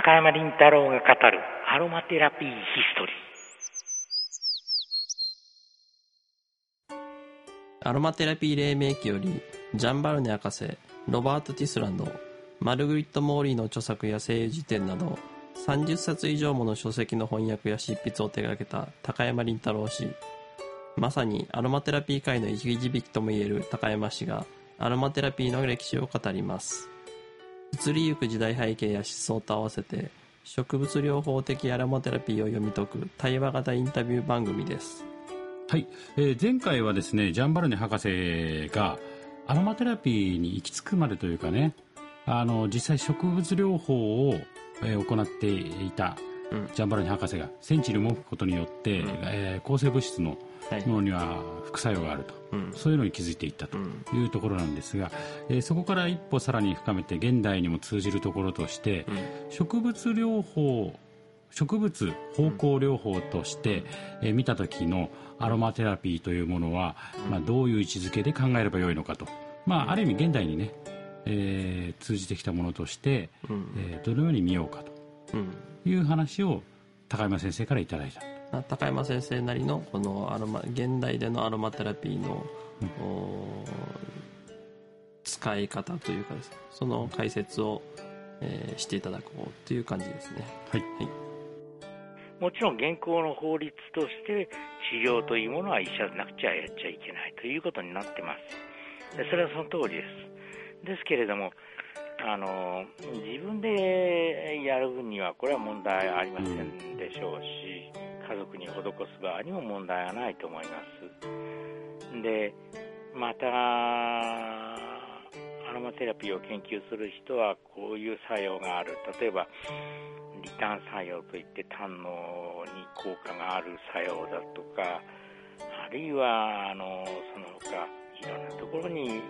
高山麟太郎が語るアロマテラピーヒストリー。アロマテラピー黎明期よりジャン・バルネ博士、ロバート・ティスランド、マルグリット・モーリーの著作や西洋辞典など30冊以上もの書籍の翻訳や執筆を手掛けた高山麟太郎氏。まさにアロマテラピー界の一義引きともいえる高山氏がアロマテラピーの歴史を語ります。移りゆく時代背景や思想と合わせて植物療法的アロマテラピーを読み解く対話型インタビュー番組です。はい、前回はですね、ジャン・バルネ博士がアロマテラピーに行き着くまでというかね、実際植物療法を行っていたジャン・バルネ博士がセンチルを動くことによって、抗生物質の脳には副作用があると、そういうのに気づいていったというところなんですが、そこから一歩さらに深めて現代にも通じるところとして、植物療法、植物芳香療法として、見た時のアロマテラピーというものは、どういう位置づけで考えればよいのかと、ある意味現代にね、通じてきたものとして、どのように見ようかという話を高山先生からいただいた。高山先生なりのこの現代でのアロマテラピーの、使い方というかですね、その解説を、していただこうという感じですね。はい、はい、もちろん現行の法律として治療というものは医者でなくちゃやっちゃいけないということになってます。それはその通りです。ですけれども自分でやる分にはこれは問題ありませんでしょうし、家族に施す場合にも問題はないと思います。でまたアロマテラピーを研究する人はこういう作用がある、例えばリターン作用といって胆のに効果がある作用だとか、あるいはその他いろんなところに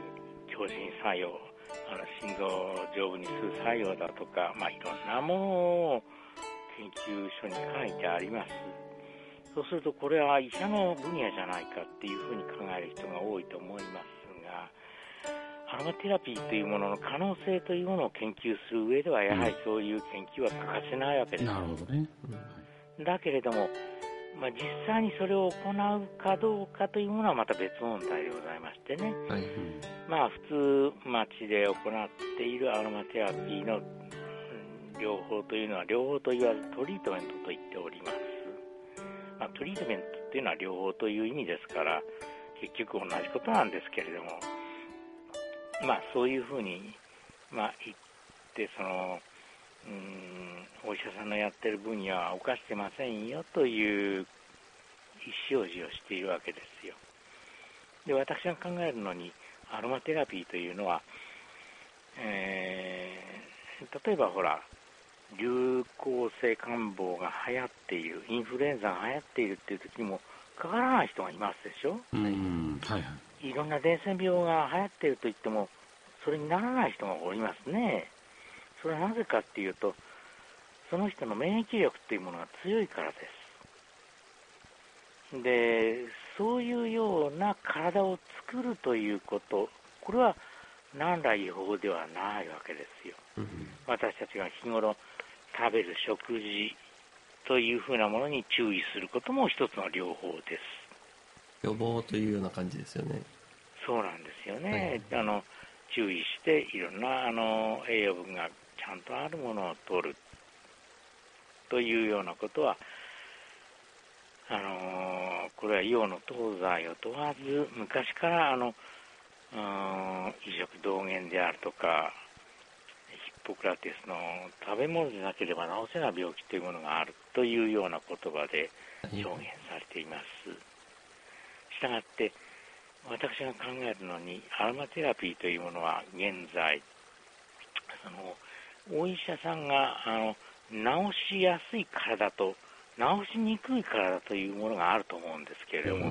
強靭作用、心臓を丈夫にする作用だとか、いろんなものを研究書に書いてあります。そうするとこれは医者の分野じゃないかっていうふうに考える人が多いと思いますが、アロマテラピーというものの可能性というものを研究する上ではやはりそういう研究は欠かせないわけです。なるほどね。だけれども、実際にそれを行うかどうかというものはまた別問題でございましてね、はい、普通町で行っているアロマテラピーの療法というのは療法と言わずトリートメントと言っております。トリートメントというのは療法という意味ですから結局同じことなんですけれども、そういうふうに、言ってお医者さんのやってる分野は犯してませんよという意思表示をしているわけですよ。で私が考えるのにアロマテラピーというのは、例えば流行性感冒が流行っている、インフルエンザが流行っているという時にもかからない人がいますでしょ。いろんな伝染病が流行っているといってもそれにならない人がおりますね。それはなぜかっていうとその人の免疫力というものが強いからです。でそういうような体を作るということ、これは何ら違法ではないわけですよ。私たちが日頃食べる食事というふうなものに注意することも一つの療法です。予防というような感じですよね。そうなんですよね、はい、注意していろんな栄養分がちゃんとあるものを取るというようなことはこれは洋の東西を問わず昔から医食同源であるとかヒッポクラテスの食べ物でなければ治せない病気というものがあるというような言葉で表現されています。したがって私が考えるのにアロマテラピーというものは現在お医者さんが治しやすい体と治しにくい体というものがあると思うんですけれども、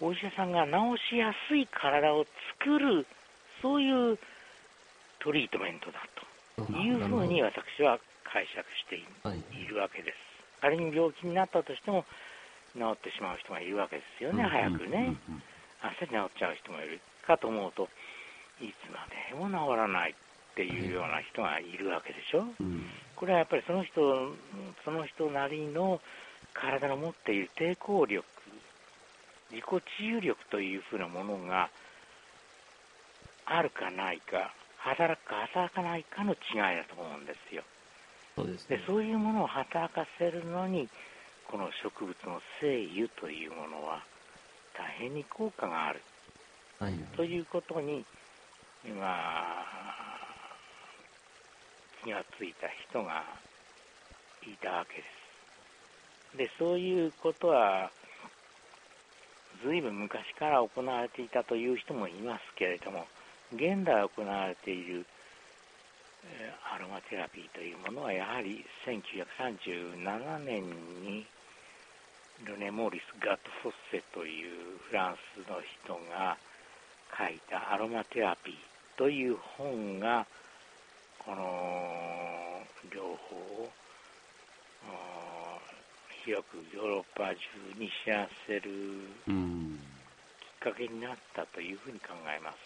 お医者さんが治しやすい体を作るそういうトリートメントだというふうに私は解釈しているわけです。仮に病気になったとしても治ってしまう人がいるわけですよね。早くね明日に治っちゃう人もいるかと思うといつまでも治らないっていうような人がいるわけでしょ、うん、これはやっぱりその人なりの体の持っている抵抗力、自己治癒力というふうなものがあるかないか、働くか働かないかの違いだと思うんですよ。そうですね。で、そういうものを働かせるのにこの植物の精油というものは大変に効果がある、はい、ということに今気がついた人がいたわけです。で、そういうことはずいぶん昔から行われていたという人もいますけれども、現代行われているアロマテラピーというものはやはり1937年にルネ・モーリス・ガット・フォッセというフランスの人が書いたアロマテラピーという本がこの療法を広くヨーロッパ中に知らせるきっかけになったというふうに考えます。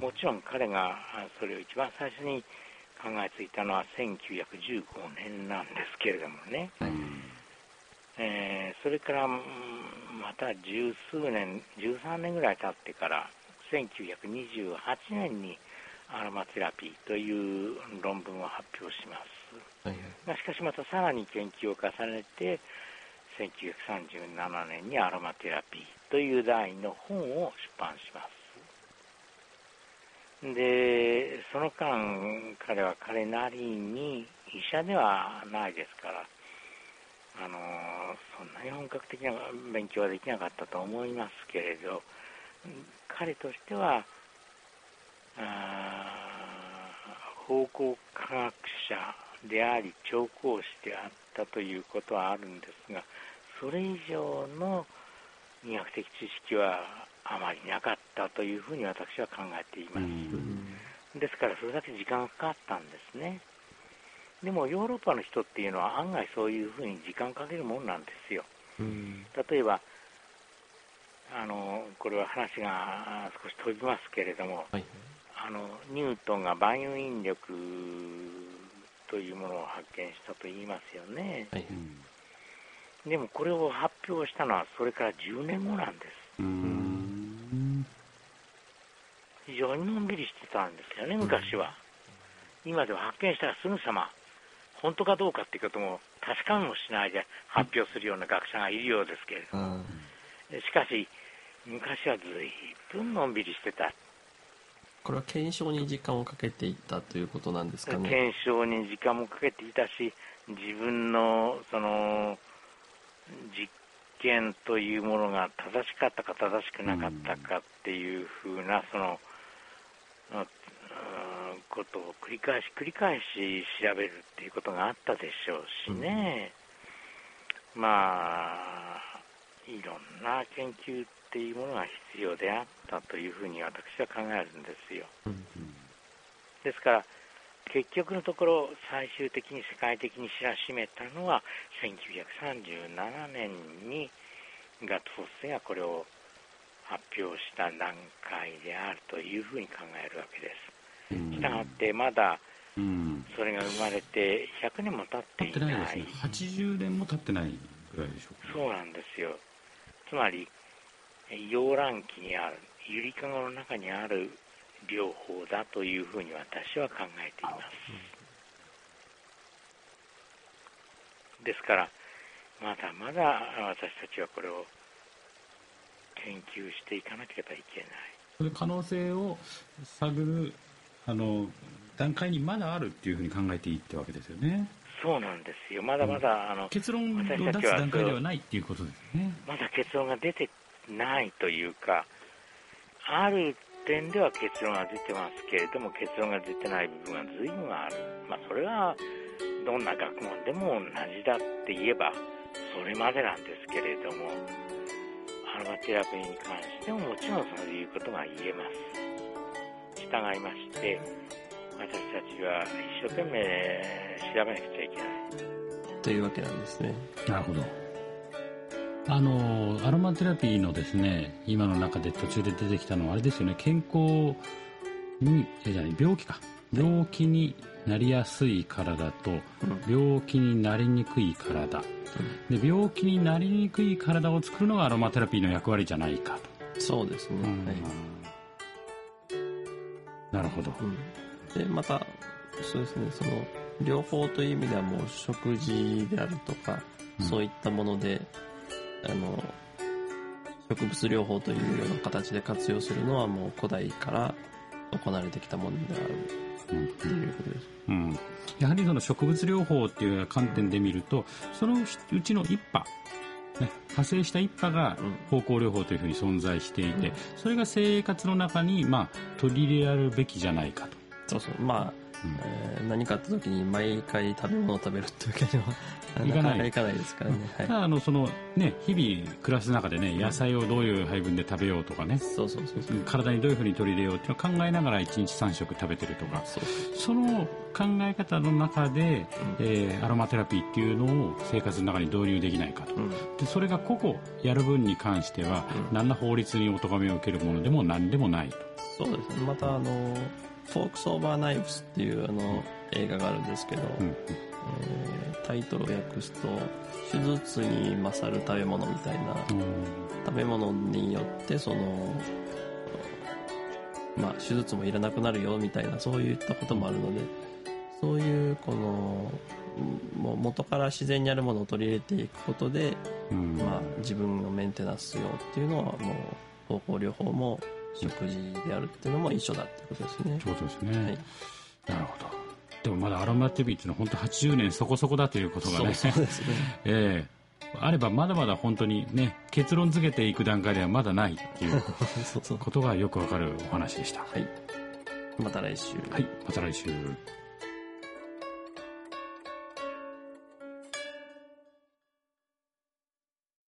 もちろん彼がそれを一番最初に考えついたのは1915年なんですけれどもね、はい、それからまた十数年、13年ぐらい経ってから1928年にアロマテラピーという論文を発表します、はいはい。しかしまたさらに研究を重ねて1937年にアロマテラピーという題の本を出版します。で、その間彼は彼なりに医者ではないですからそんなに本格的な勉強はできなかったと思いますけれど、彼としては方向科学者であり調香師であったということはあるんですが、それ以上の医学的知識はあまりなかったというふうに私は考えています。ですからそれだけ時間がかかったんですね。でもヨーロッパの人っていうのは案外そういうふうに時間かけるもんなんですよ。例えばこれは話が少し飛びますけれども、はい、ニュートンが万有引力というものを発見したと言いますよね、はい、でもこれを発表したのはそれから10年後なんです。非常にのんびりしてたんですよね、昔は。今では発見したらすぐさま本当かどうかっていうことも確かめもしないで発表するような学者がいるようですけれども、しかし昔はずいぶんのんびりしてた。これは検証に時間をかけていったということなんですかね。検証に時間もかけていたし、自分のその実験というものが正しかったか正しくなかったかっていうふうなそのことを繰り返し調べるっていうことがあったでしょうしね、うん、まあいろんな研究っていうものが必要であったというふうに私は考えるんですよ、うんうん、ですから結局のところ最終的に世界的に知らしめたのは1937年にガットフォッセがこれを発表した段階であるというふうに考えるわけです。したがってまだそれが生まれて100年も経っていない、経ってないですね、80年も経ってないぐらいでしょうか、ね、そうなんですよ。つまり溶卵器にあるゆりかごの中にある療法だというふうに私は考えています。ですからまだまだ私たちはこれを研究していかなければいけない。その可能性を探る段階にまだあるっていうふうに考えていいってわけですよね。そうなんですよ。まだまだ、うん、結論を出す段階ではないっていうことですね。まだ結論が出てないというか、ある点では結論が出てますけれども結論が出てない部分が随分ある。まあそれはどんな学問でも同じだって言えばそれまでなんですけれども、アロマテラピーに関してももちろんそういうことが言えます。従いまして私たちは一生懸命調べなくちゃいけないというわけなんですね。なるほど。アロマテラピーのですね、今の中で途中で出てきたのはあれですよね、健康に病気か病気になりやすい体と病気になりにくい体で、病気になりにくい体を作るのがアロマテラピーの役割じゃないかと。そうですね、はい、なるほど、うん、でまたそうですね、その療法という意味ではもう食事であるとか、うん、そういったもので植物療法というような形で活用するのはもう古代から行われてきたものであるっていうことです、うんうん、やはりその植物療法っていう観点で見ると、そのうちの一派、ね、派生した一派が芳香療法というふうに存在していて、うん、それが生活の中に、まあ、取り入れられるべきじゃないかと。そうそう、まあうん何かあった時に毎回食べ物を食べるってわけにはいかないですからね。ただそのね、日々暮らす中でね、野菜をどういう配分で食べようとかね、そうそうそうそう、体にどういうふうに取り入れようっていうのを考えながら1日3食食べてるとか、 その考え方の中で、うんアロマテラピーっていうのを生活の中に導入できないかと、うん、でそれが個々やる分に関しては、うん、何ら法律にお咎めを受けるものでも何でもないと。そうですね、またフォークスオーバーナイフスっていう映画があるんですけど、うんタイトルを訳すと手術に勝る食べ物みたいな、うん、食べ物によってまあ、手術もいらなくなるよみたいな、そういったこともあるので、そういうこのもう元から自然にあるものを取り入れていくことで、うんまあ、自分のメンテナンス用っていうのはもう方向療法も食事であるっていうのも一緒だってことですね。そうですね、はい、なるほど。でもまだアロマテラピーっていうのは本当80年そこそこだということがね、そうですねあればまだまだ本当にね、結論付けていく段階ではまだないっていうことがよくわかるお話でした。そうそう、はい、また来週。はい、また来週。